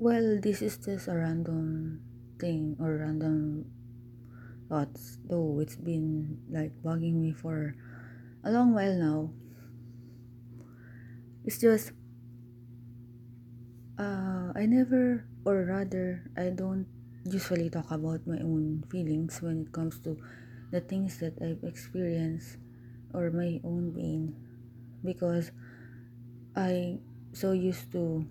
Well, this is just a random thing or random thoughts, though it's been like bugging me for a long while now. It's just I don't usually talk about my own feelings when it comes to the things that I've experienced or my own pain, because I'm so used to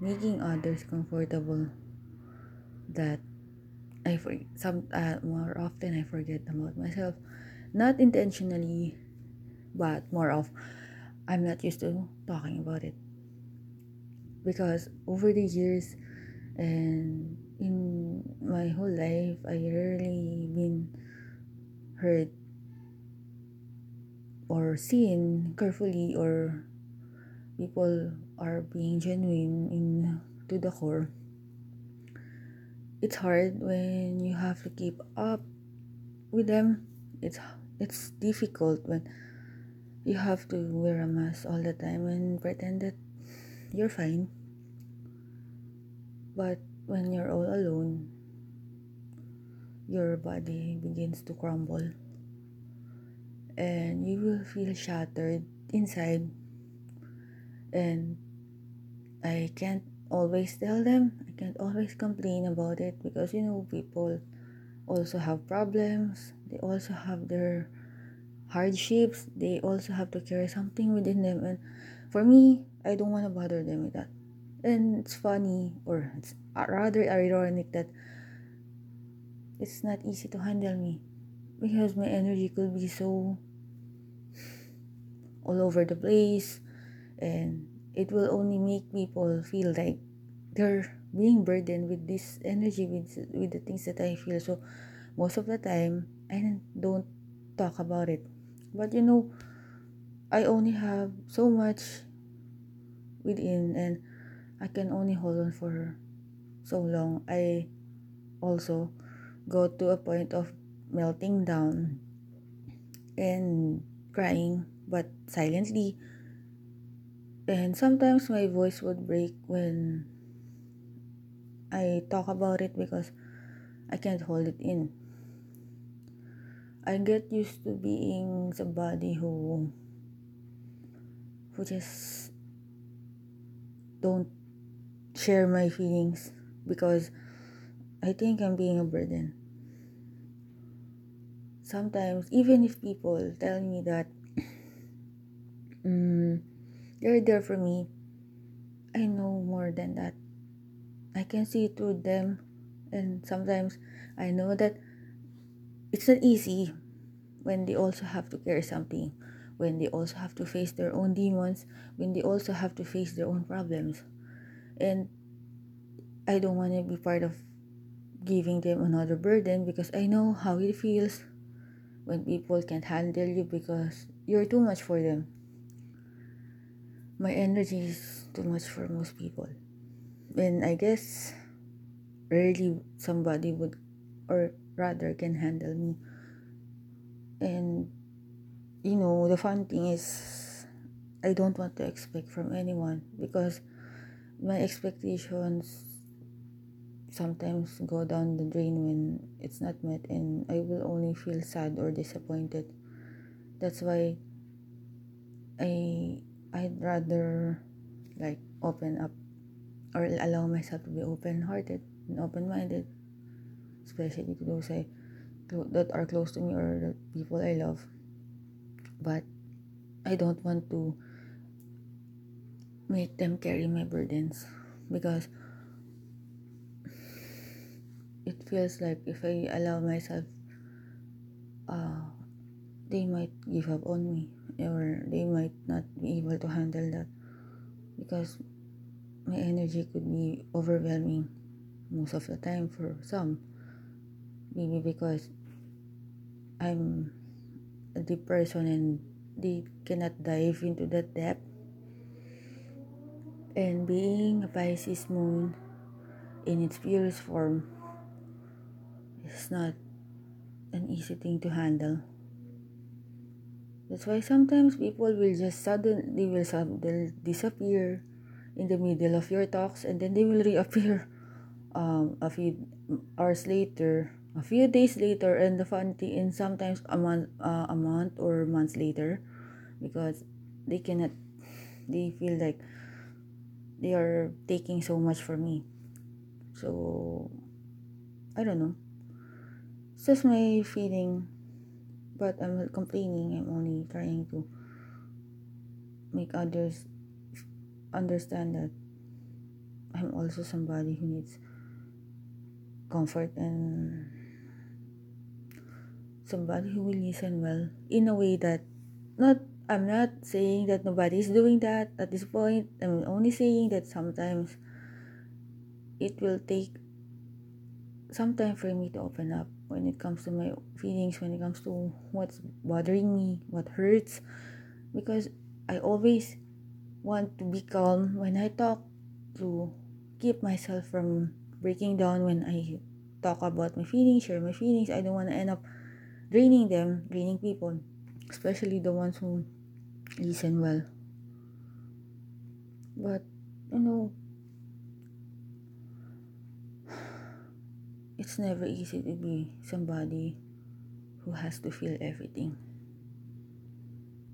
making others comfortable that more often I forget about myself. Not intentionally, but more of I'm not used to talking about it, because over the years and in my whole life I rarely been heard or seen carefully, or people are being genuine to the core. It's hard when you have to keep up with them. It's difficult when you have to wear a mask all the time and pretend that you're fine. But when you're all alone, your body begins to crumble and you will feel shattered inside. And I can't always tell them, I can't always complain about it, because people also have problems, they also have their hardships, they also have to carry something within them, and for me, I don't want to bother them with that. And it's funny, or it's rather ironic, that it's not easy to handle me, because my energy could be so all over the place, and it will only make people feel like they're being burdened with this energy, with the things that I feel. So most of the time I don't talk about it, but I only have so much within and I can only hold on for so long. I also go to a point of melting down and crying, but silently. And sometimes my voice would break when I talk about it, because I can't hold it in. I get used to being somebody who just don't share my feelings, because I think I'm being a burden. Sometimes, even if people tell me that they're there for me, I know more than that. I can see through them, and sometimes I know that it's not easy when they also have to carry something, when they also have to face their own demons, when they also have to face their own problems. And I don't want to be part of giving them another burden, because I know how it feels when people can't handle you because you're too much for them. My energy is too much for most people, and I guess rarely somebody would, or rather can, handle me. And the fun thing is I don't want to expect from anyone, because my expectations sometimes go down the drain when it's not met, and I will only feel sad or disappointed. That's why I'd rather open up, or allow myself to be open-hearted and open-minded, especially to those that are close to me, or the people I love. But I don't want to make them carry my burdens, because it feels like if I allow myself, they might give up on me, or they might not be able to handle that, because my energy could be overwhelming most of the time for some, maybe because I'm a deep person and they cannot dive into that depth. And being a Pisces moon in its purest form is not an easy thing to handle. That's why sometimes people will suddenly disappear, in the middle of your talks, and then they will reappear a few days later, and sometimes a month or months later, because they feel like they are taking so much from me. So I don't know, it's just my feeling, but I'm not complaining. I'm only trying to make others understand that I'm also somebody who needs comfort and somebody who will listen well, in a way that I'm not saying that nobody is doing that at this point. I'm only saying that sometimes it will take some time for me to open up when it comes to my feelings, when it comes to what's bothering me, what hurts, because I always want to be calm when I talk, to keep myself from breaking down when I talk about my feelings, share my feelings. I don't want to end up draining people, especially the ones who listen well. But it's never easy to be somebody who has to feel everything.